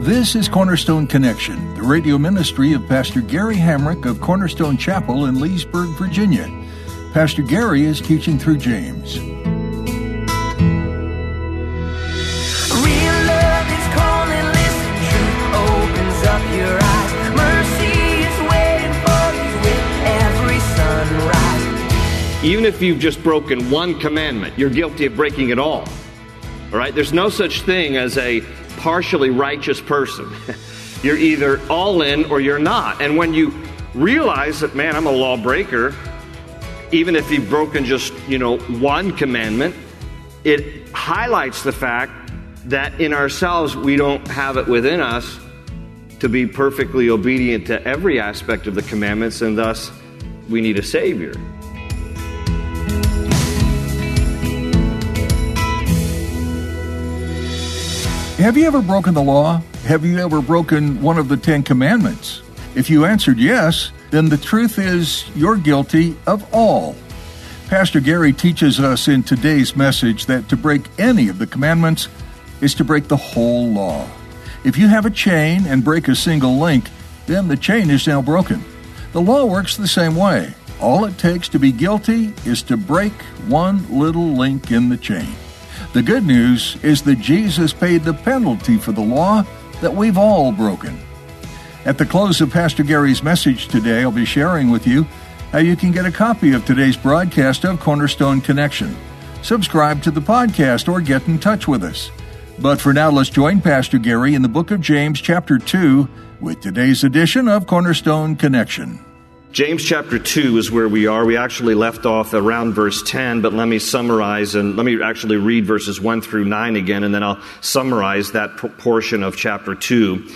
This is Cornerstone Connection, the radio ministry of Pastor Gary Hamrick of Cornerstone Chapel in Leesburg, Virginia. Pastor Gary is teaching through James. Real love is calling, listen, truth opens up your eyes. Mercy is waiting for you with every sunrise. Even if you've just broken one commandment, you're guilty of breaking it all. All right? There's no such thing as a partially righteous person. You're either all in or you're not. And when you realize that, man, I'm a lawbreaker, even if you've broken just, one commandment, it highlights the fact that in ourselves we don't have it within us to be perfectly obedient to every aspect of the commandments, and thus we need a Savior. Have you ever broken the law? Have you ever broken one of the Ten Commandments? If you answered yes, then the truth is you're guilty of all. Pastor Gary teaches us in today's message that to break any of the commandments is to break the whole law. If you have a chain and break a single link, then the chain is now broken. The law works the same way. All it takes to be guilty is to break one little link in the chain. The good news is that Jesus paid the penalty for the law that we've all broken. At the close of Pastor Gary's message today, I'll be sharing with you how you can get a copy of today's broadcast of Cornerstone Connection. Subscribe to the podcast or get in touch with us. But for now, let's join Pastor Gary in the book of James chapter 2 with today's edition of Cornerstone Connection. James chapter 2 is where we are. We actually left off around verse 10, but let me summarize, and let me actually read verses 1 through 9 again, and then I'll summarize that portion of chapter 2.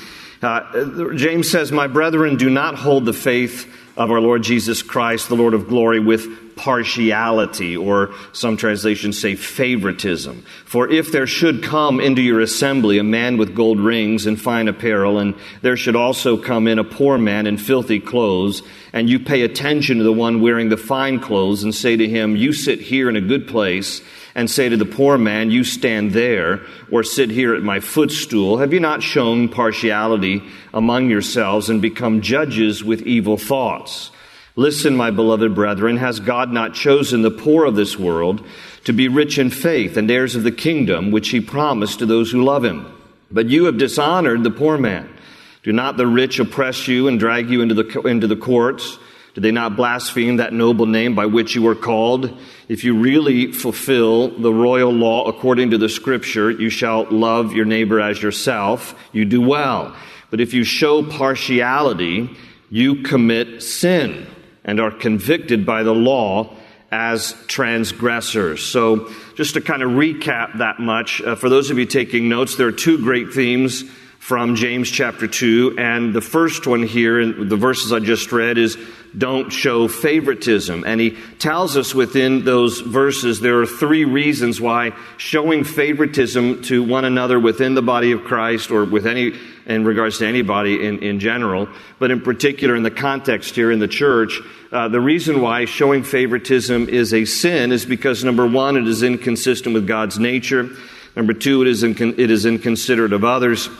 James says, "My brethren, do not hold the faith of our Lord Jesus Christ, the Lord of glory, with partiality," or some translations say favoritism. "For if there should come into your assembly a man with gold rings and fine apparel, and there should also come in a poor man in filthy clothes, and you pay attention to the one wearing the fine clothes and say to him, 'You sit here in a good place,' and say to the poor man, 'You stand there,' or 'Sit here at my footstool,' have you not shown partiality among yourselves and become judges with evil thoughts? Listen, my beloved brethren, has God not chosen the poor of this world to be rich in faith and heirs of the kingdom which he promised to those who love him? But you have dishonored the poor man. Do not the rich oppress you and drag you into the courts? Did they not blaspheme that noble name by which you were called? If you really fulfill the royal law according to the Scripture, 'You shall love your neighbor as yourself,' you do well. But if you show partiality, you commit sin and are convicted by the law as transgressors." So just to kind of recap that much, for those of you taking notes, there are two great themes from James chapter 2, and the first one here, in the verses I just read, is don't show favoritism. And he tells us within those verses there are three reasons why showing favoritism to one another within the body of Christ, or with any, in regards to anybody in general, but in particular in the context here in the church, the reason why showing favoritism is a sin is because, number one, it is inconsistent with God's nature. Number two, it is inconsiderate of others.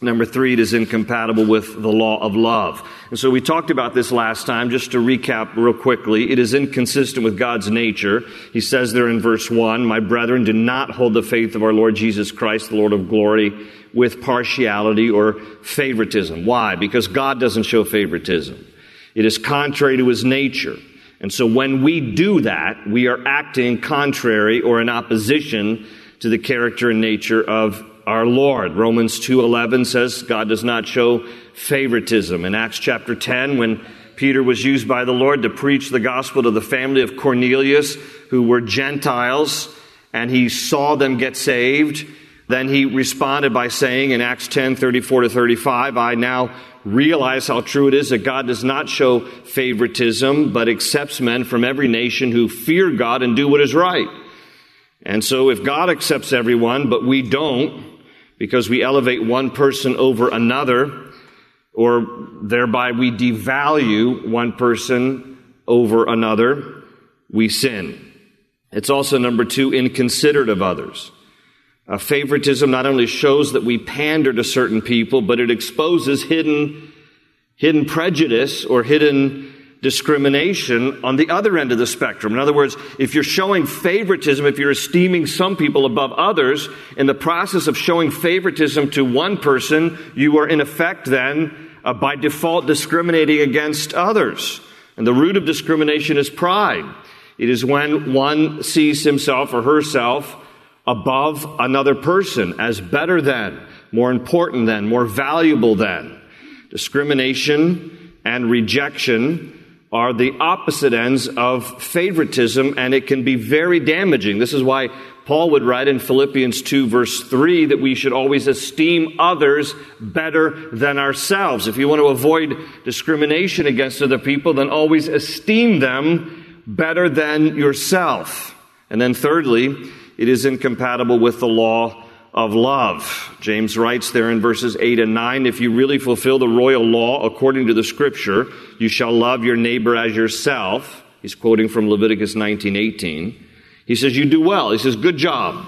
Number three, it is incompatible with the law of love. And so we talked about this last time. Just to recap real quickly, it is inconsistent with God's nature. He says there in verse 1, "My brethren, do not hold the faith of our Lord Jesus Christ, the Lord of glory, with partiality or favoritism." Why? Because God doesn't show favoritism. It is contrary to his nature. And so when we do that, we are acting contrary or in opposition to the character and nature of our Lord. Romans 2:11 says God does not show favoritism. In Acts chapter 10, when Peter was used by the Lord to preach the gospel to the family of Cornelius, who were Gentiles, and he saw them get saved, Then he responded by saying in Acts 10:34-35, I now realize how true it is that God does not show favoritism, but accepts men from every nation who fear God and do what is right. And so if God accepts everyone, but we don't, because we elevate one person over another, or thereby we devalue one person over another, we sin. It's also, number two, inconsiderate of others. Favoritism not only shows that we pander to certain people, but it exposes hidden prejudice or hidden discrimination on the other end of the spectrum. In other words, if you're showing favoritism, if you're esteeming some people above others, in the process of showing favoritism to one person, you are in effect then, by default, discriminating against others. And the root of discrimination is pride. It is when one sees himself or herself above another person, as better than, more important than, more valuable than. Discrimination and rejection are the opposite ends of favoritism, and it can be very damaging. This is why Paul would write in Philippians 2, verse 3, that we should always esteem others better than ourselves. If you want to avoid discrimination against other people, then always esteem them better than yourself. And then thirdly, it is incompatible with the law of love. James writes there in verses 8 and 9, if you really fulfill the royal law according to the Scripture, you shall love your neighbor as yourself. He's quoting from Leviticus 19:18. He says, you do well. He says, good job.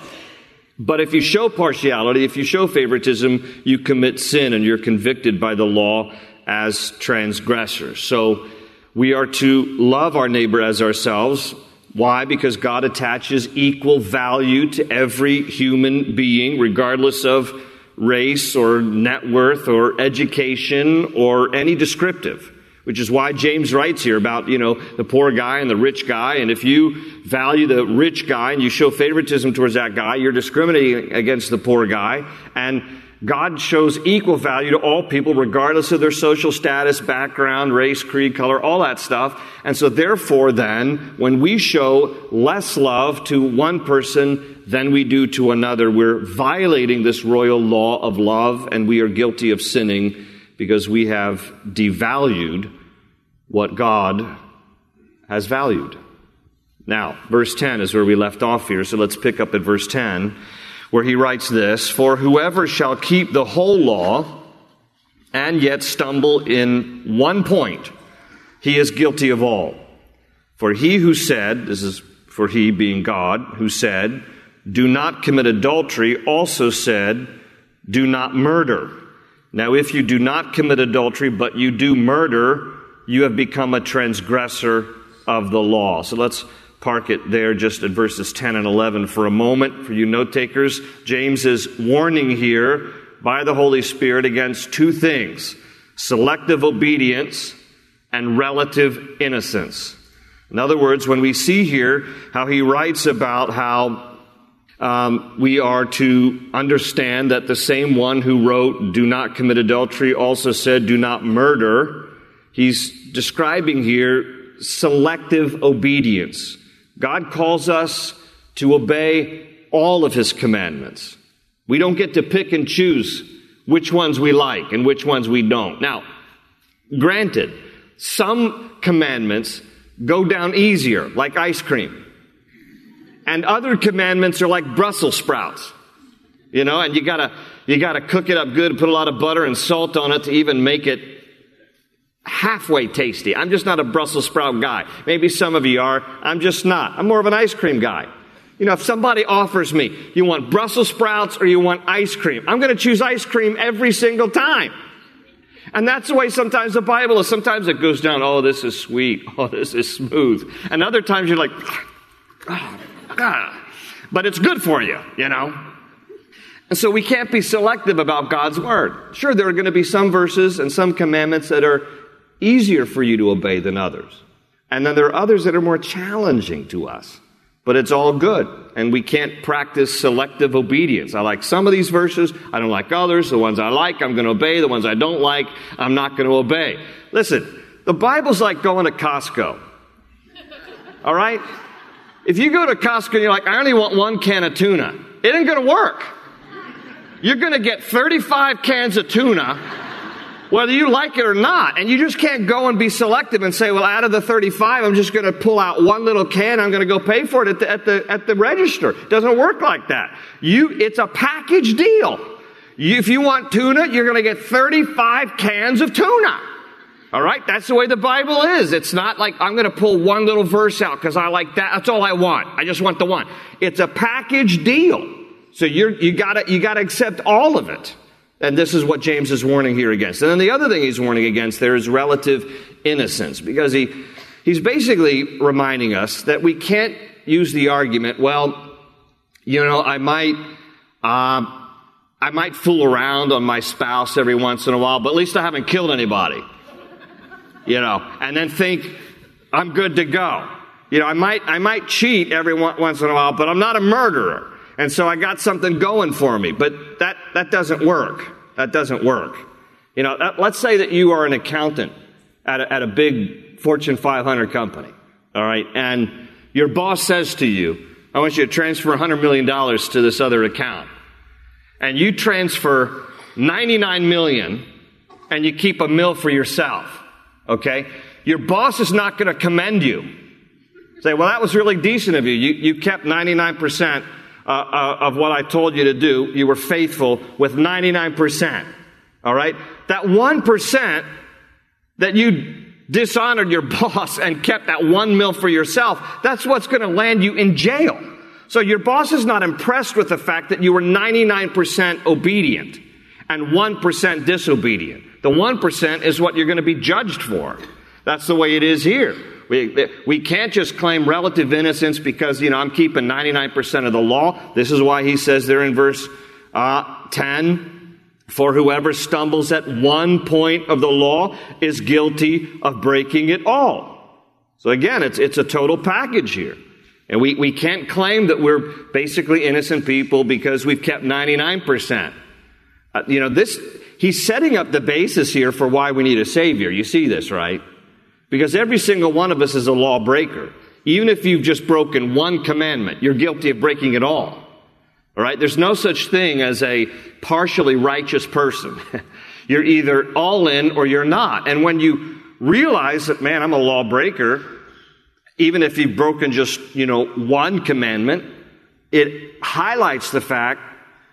But if you show partiality, if you show favoritism, you commit sin and you're convicted by the law as transgressors. So we are to love our neighbor as ourselves. Why? Because God attaches equal value to every human being, regardless of race or net worth or education or any descriptive, which is why James writes here about, the poor guy and the rich guy. And if you value the rich guy and you show favoritism towards that guy, you're discriminating against the poor guy. And God shows equal value to all people, regardless of their social status, background, race, creed, color, all that stuff. And so therefore then, when we show less love to one person than we do to another, we're violating this royal law of love, and we are guilty of sinning because we have devalued what God has valued. Now, verse 10 is where we left off here, so let's pick up at verse 10. Where he writes this, for whoever shall keep the whole law and yet stumble in one point, he is guilty of all. For he who said, this is for he being God, who said, do not commit adultery, also said, do not murder. Now, if you do not commit adultery, but you do murder, you have become a transgressor of the law. So let's park it there just at verses 10 and 11 for a moment. For you note-takers, James is warning here by the Holy Spirit against two things, selective obedience and relative innocence. In other words, when we see here how he writes about how we are to understand that the same one who wrote, do not commit adultery, also said, do not murder, he's describing here selective obedience. God calls us to obey all of his commandments. We don't get to pick and choose which ones we like and which ones we don't. Now, granted, some commandments go down easier, like ice cream. And other commandments are like Brussels sprouts. And you gotta cook it up good, put a lot of butter and salt on it to even make it halfway tasty. I'm just not a Brussels sprout guy. Maybe some of you are. I'm just not. I'm more of an ice cream guy. If somebody offers me, you want Brussels sprouts or you want ice cream, I'm going to choose ice cream every single time. And that's the way sometimes the Bible is. Sometimes it goes down, oh, this is sweet. Oh, this is smooth. And other times you're like, but it's good for you, And so we can't be selective about God's word. Sure, there are going to be some verses and some commandments that are easier for you to obey than others. And then there are others that are more challenging to us. But it's all good. And we can't practice selective obedience. I like some of these verses. I don't like others. The ones I like, I'm going to obey. The ones I don't like, I'm not going to obey. Listen, the Bible's like going to Costco. All right? If you go to Costco and you're like, I only want one can of tuna, it ain't going to work. You're going to get 35 cans of tuna, whether you like it or not. And you just can't go and be selective and say, well, out of the 35, I'm just going to pull out one little can. I'm going to go pay for it at the register. It doesn't work like that. It's a package deal. If you want tuna, you're going to get 35 cans of tuna. All right? That's the way the Bible is. It's not like I'm going to pull one little verse out because I like that. That's all I want. I just want the one. It's a package deal. So you got to accept all of it. And this is what James is warning here against. And then the other thing he's warning against there is relative innocence, because he's basically reminding us that we can't use the argument, well, you know, I might fool around on my spouse every once in a while, but at least I haven't killed anybody, you know, and then think I'm good to go. You know, I might cheat every once in a while, but I'm not a murderer. And so I got something going for me, but that doesn't work. That doesn't work. You know, let's say that you are an accountant at a big Fortune 500 company, all right, and your boss says to you, I want you to transfer $100 million to this other account. And you transfer $99 million, and you keep $1 million for yourself, okay? Your boss is not going to commend you. Say, well, that was really decent of you. You kept 99%. Of what I told you to do, you were faithful with 99%. All right? That 1% that you dishonored your boss and kept that $1 million for yourself, that's what's going to land you in jail. So your boss is not impressed with the fact that you were 99% obedient and 1% disobedient. The 1% is what you're going to be judged for. That's the way it is here. We can't just claim relative innocence because, you know, I'm keeping 99% of the law. This is why he says there in verse 10, for whoever stumbles at one point of the law is guilty of breaking it all. So again, it's a total package here. And we can't claim that we're basically innocent people because we've kept 99%. He's setting up the basis here for why we need a Savior. You see this, right? Because every single one of us is a lawbreaker. Even if you've just broken one commandment, you're guilty of breaking it all. All right? There's no such thing as a partially righteous person. You're either all in or you're not. And when you realize that, man, I'm a lawbreaker, even if you've broken just, one commandment, it highlights the fact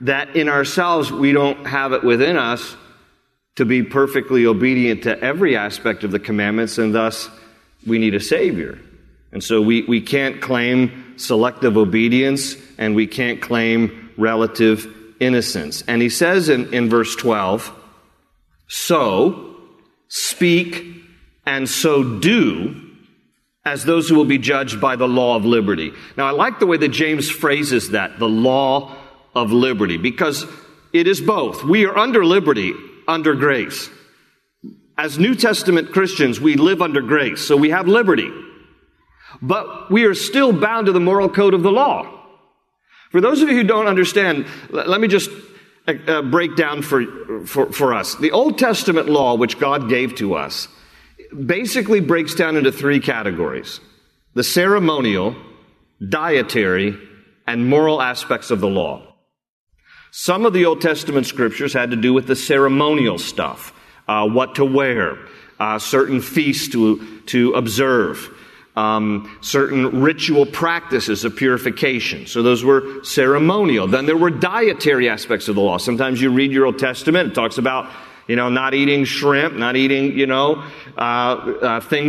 that in ourselves we don't have it within us to be perfectly obedient to every aspect of the commandments, and thus we need a Savior. And so we can't claim selective obedience, and we can't claim relative innocence. And he says in verse 12, so speak and so do as those who will be judged by the law of liberty. Now, I like the way that James phrases that, the law of liberty, because it is both. We are under liberty, under grace. As New Testament Christians, we live under grace, so we have liberty. But we are still bound to the moral code of the law. For those of you who don't understand, let me just break down for us. The Old Testament law, which God gave to us, basically breaks down into three categories: the ceremonial, dietary, and moral aspects of the law. Some of the Old Testament scriptures had to do with the ceremonial stuff, what to wear, certain feasts to observe, certain ritual practices of purification. So those were ceremonial. Then there were dietary aspects of the law. Sometimes you read your Old Testament, it talks about, not eating shrimp, not eating, things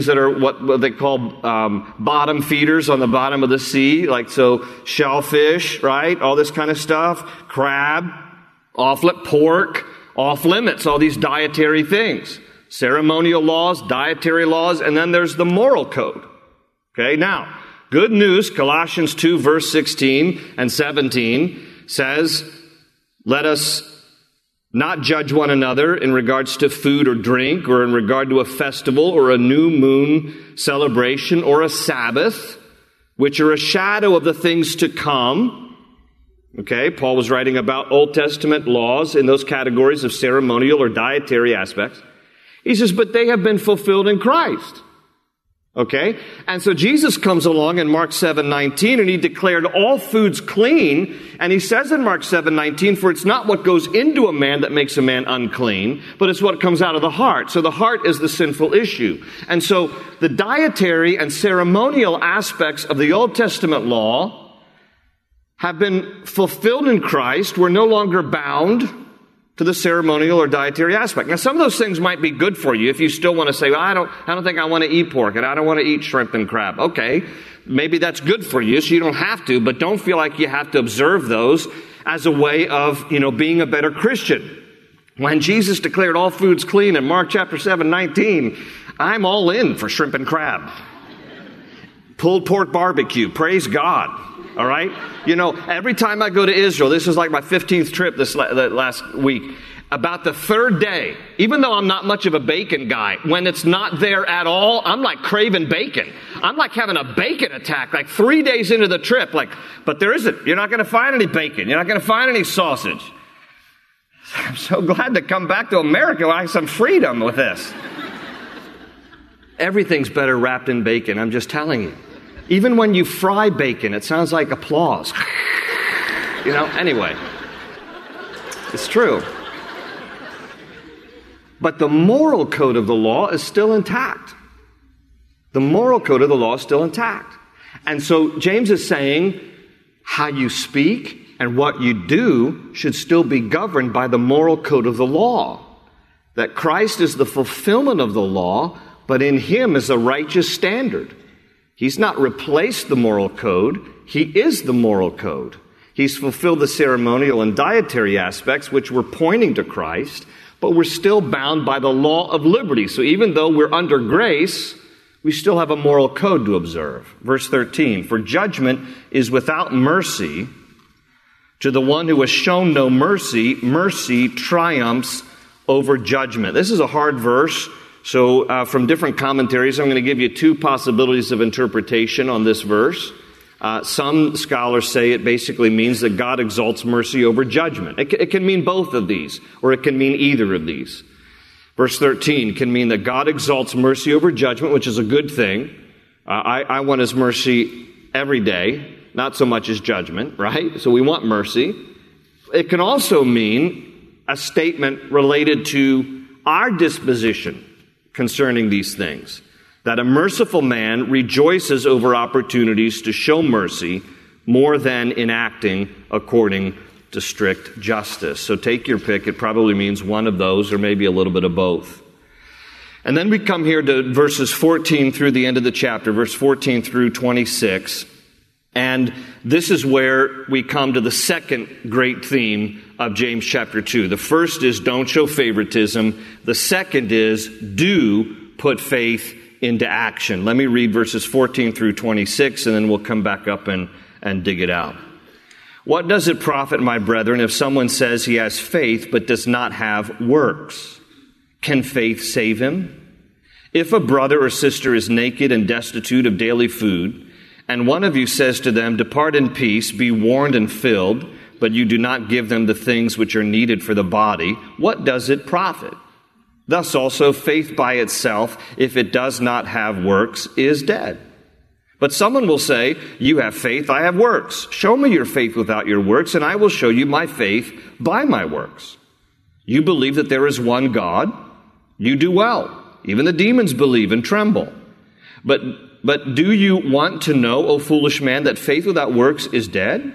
that are what they call bottom feeders on the bottom of the sea, like so shellfish, right? All this kind of stuff, crab, pork, off limits, all these dietary things, ceremonial laws, dietary laws, and then there's the moral code. Okay, now, good news, Colossians 2, verse 16 and 17 says, let us not judge one another in regards to food or drink, or in regard to a festival or a new moon celebration or a Sabbath, which are a shadow of the things to come. Okay, Paul was writing about Old Testament laws in those categories of ceremonial or dietary aspects. He says, but they have been fulfilled in Christ. Okay? And so Jesus comes along in Mark 7:19, and he declared all foods clean. And he says in Mark 7:19, for it's not what goes into a man that makes a man unclean, but it's what comes out of the heart. So the heart is the sinful issue. And so the dietary and ceremonial aspects of the Old Testament law have been fulfilled in Christ. We're no longer bound to the ceremonial or dietary aspect. Now, some of those things might be good for you if you still want to say, well, I don't think I want to eat pork, and I don't want to eat shrimp and crab. Okay, maybe that's good for you, so you don't have to, but don't feel like you have to observe those as a way of, being a better Christian. When Jesus declared all foods clean in Mark chapter 7:19, I'm all in for shrimp and crab. Pulled pork barbecue, praise God. All right? Every time I go to Israel, this is like my 15th trip this last week, about the third day, even though I'm not much of a bacon guy, when it's not there at all, I'm like craving bacon. I'm like having a bacon attack, like 3 days into the trip, but there isn't. You're not going to find any bacon. You're not going to find any sausage. I'm so glad to come back to America where I have some freedom with this. Everything's better wrapped in bacon, I'm just telling you. Even when you fry bacon, it sounds like applause. Anyway. It's true. But the moral code of the law is still intact. The moral code of the law is still intact. And so James is saying how you speak and what you do should still be governed by the moral code of the law. That Christ is the fulfillment of the law, but in him is a righteous standard. He's not replaced the moral code. He is the moral code. He's fulfilled the ceremonial and dietary aspects, which were pointing to Christ, but we're still bound by the law of liberty. So even though we're under grace, we still have a moral code to observe. Verse 13, for judgment is without mercy. To the one who has shown no mercy, mercy triumphs over judgment. This is a hard verse. So from different commentaries, I'm going to give you two possibilities of interpretation on this verse. Some scholars say it basically means that God exalts mercy over judgment. It can mean both of these, or it can mean either of these. Verse 13 can mean that God exalts mercy over judgment, which is a good thing. I want his mercy every day, not so much as judgment, right? So we want mercy. It can also mean a statement related to our disposition concerning these things, that a merciful man rejoices over opportunities to show mercy more than in acting according to strict justice. So take your pick. It probably means one of those or maybe a little bit of both. And then we come here to verses 14 through the end of the chapter, verse 14 through 26. And this is where we come to the second great theme of James chapter 2. The first is don't show favoritism. The second is do put faith into action. Let me read verses 14 through 26, and then we'll come back up and dig it out. What does it profit, my brethren, if someone says he has faith but does not have works? Can faith save him? If a brother or sister is naked and destitute of daily food, and one of you says to them, depart in peace, be warmed and filled, but you do not give them the things which are needed for the body, what does it profit? Thus also faith by itself, if it does not have works, is dead. But someone will say, you have faith, I have works. Show me your faith without your works, and I will show you my faith by my works. You believe that there is one God? You do well. Even the demons believe and tremble. But do you want to know, O foolish man, that faith without works is dead?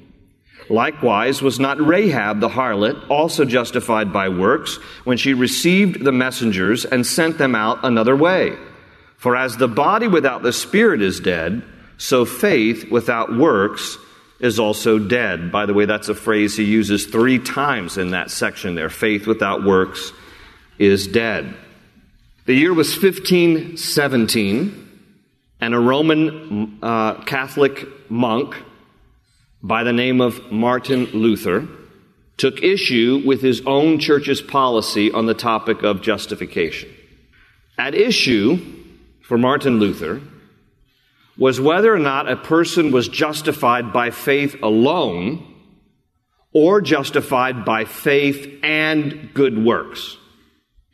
Likewise, was not Rahab the harlot also justified by works when she received the messengers and sent them out another way? For as the body without the spirit is dead, so faith without works is also dead. By the way, that's a phrase he uses 3 times in that section there. Faith without works is dead. The year was 1517. and a Roman Catholic monk by the name of Martin Luther took issue with his own church's policy on the topic of justification. At issue for Martin Luther was whether or not a person was justified by faith alone or justified by faith and good works.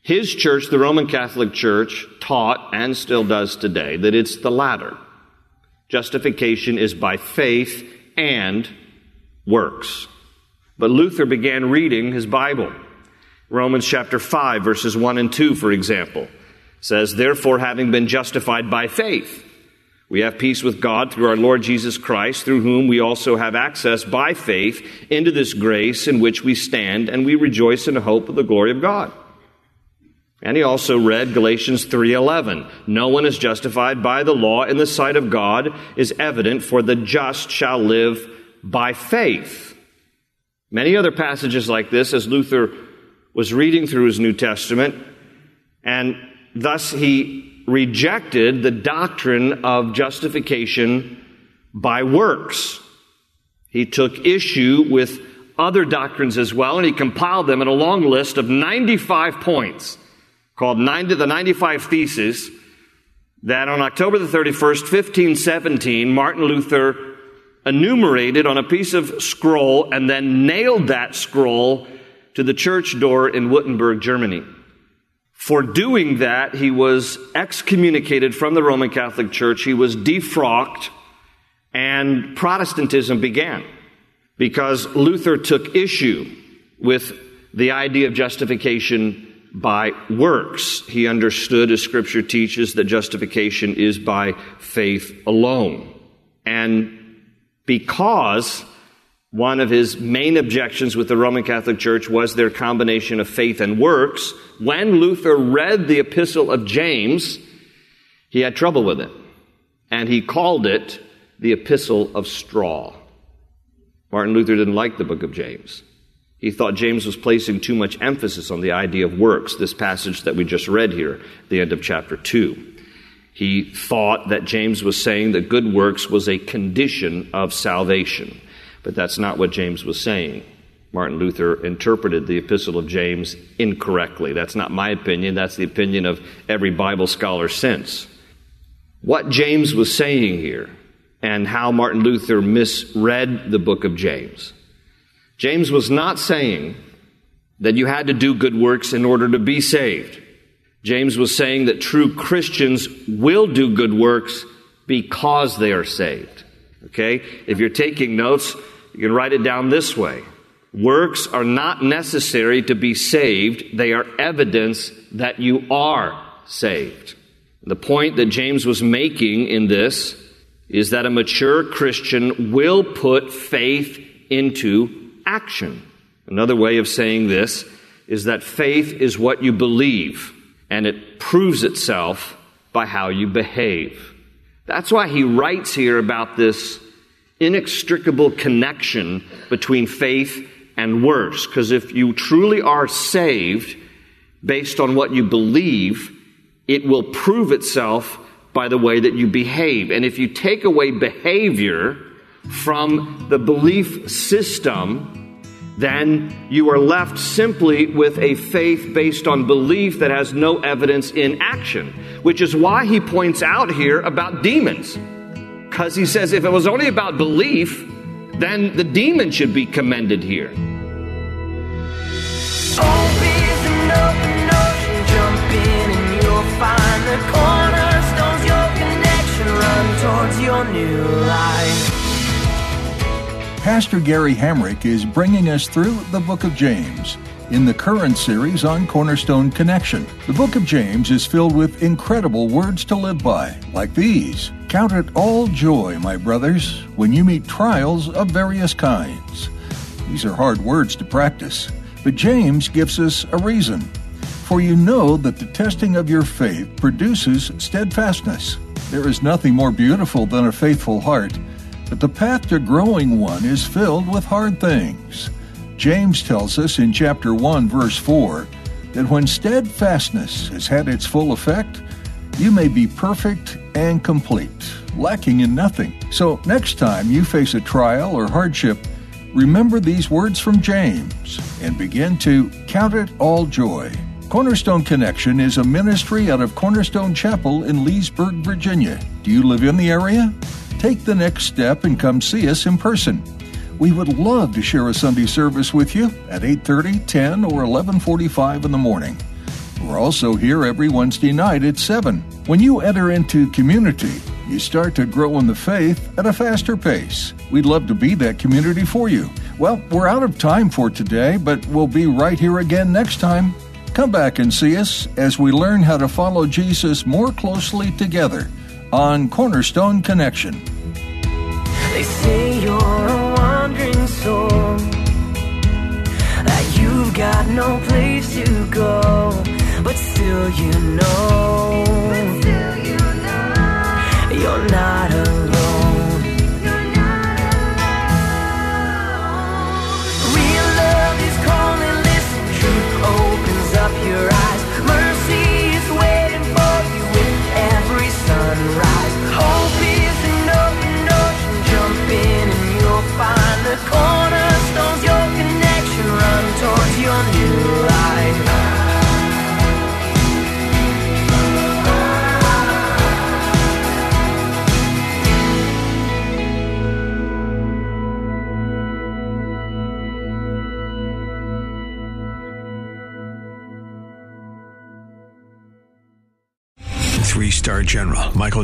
His church, the Roman Catholic Church, taught, and still does today, that it's the latter. Justification is by faith and works. But Luther began reading his Bible. Romans chapter 5, verses 1 and 2, for example, says, "Therefore, having been justified by faith, we have peace with God through our Lord Jesus Christ, through whom we also have access by faith into this grace in which we stand, and we rejoice in the hope of the glory of God." And he also read Galatians 3:11. "No one is justified by the law in the sight of God is evident, for the just shall live by faith." Many other passages like this as Luther was reading through his New Testament, and thus he rejected the doctrine of justification by works. He took issue with other doctrines as well, and he compiled them in a long list of 95 points called the 95 Theses that on October the 31st, 1517, Martin Luther enumerated on a piece of scroll and then nailed that scroll to the church door in Wittenberg, Germany. For doing that, he was excommunicated from the Roman Catholic Church. He was defrocked, and Protestantism began because Luther took issue with the idea of justification by works. He understood, as Scripture teaches, that justification is by faith alone. And because one of his main objections with the Roman Catholic Church was their combination of faith and works, when Luther read the Epistle of James, he had trouble with it, and he called it the Epistle of Straw. Martin Luther didn't like the book of James. He thought James was placing too much emphasis on the idea of works, this passage that we just read here, the end of chapter 2. He thought that James was saying that good works was a condition of salvation. But that's not what James was saying. Martin Luther interpreted the Epistle of James incorrectly. That's not my opinion. That's the opinion of every Bible scholar since. What James was saying here and how Martin Luther misread the book of James. James was not saying that you had to do good works in order to be saved. James was saying that true Christians will do good works because they are saved. Okay? If you're taking notes, you can write it down this way. Works are not necessary to be saved. They are evidence that you are saved. The point that James was making in this is that a mature Christian will put faith into action. Another way of saying this is that faith is what you believe, and it proves itself by how you behave. That's why he writes here about this inextricable connection between faith and works. Because if you truly are saved based on what you believe, it will prove itself by the way that you behave. And if you take away behavior from the belief system, then you are left simply with a faith based on belief that has no evidence in action, which is why he points out here about demons. Because he says if it was only about belief, then the demon should be commended here. Pastor Gary Hamrick is bringing us through the book of James in the current series on Cornerstone Connection. The book of James is filled with incredible words to live by, like these. "Count it all joy, my brothers, when you meet trials of various kinds." These are hard words to practice, but James gives us a reason. "For you know that the testing of your faith produces steadfastness. There is nothing more beautiful than a faithful heart, but the path to growing one is filled with hard things." James tells us in chapter 1, verse 4, that when steadfastness has had its full effect, you may be perfect and complete, lacking in nothing. So next time you face a trial or hardship, remember these words from James and begin to count it all joy. Cornerstone Connection is a ministry out of Cornerstone Chapel in Leesburg, Virginia. Do you live in the area? Take the next step and come see us in person. We would love to share a Sunday service with you at 8:30, 10, or 11:45 in the morning. We're also here every Wednesday night at 7. When you enter into community, you start to grow in the faith at a faster pace. We'd love to be that community for you. Well, we're out of time for today, but we'll be right here again next time. Come back and see us as we learn how to follow Jesus more closely together on Cornerstone Connection. They say you're a wandering soul, that you've got no place to go, but still you know. You're not alone. You're not alone. Real love is calling, listen. Truth opens up your eyes. Mercy is waiting for you with every sunrise. Hope is an open ocean. Jump in and you'll find the cornerstone's your connection. Run towards your new life. Three-star General Michael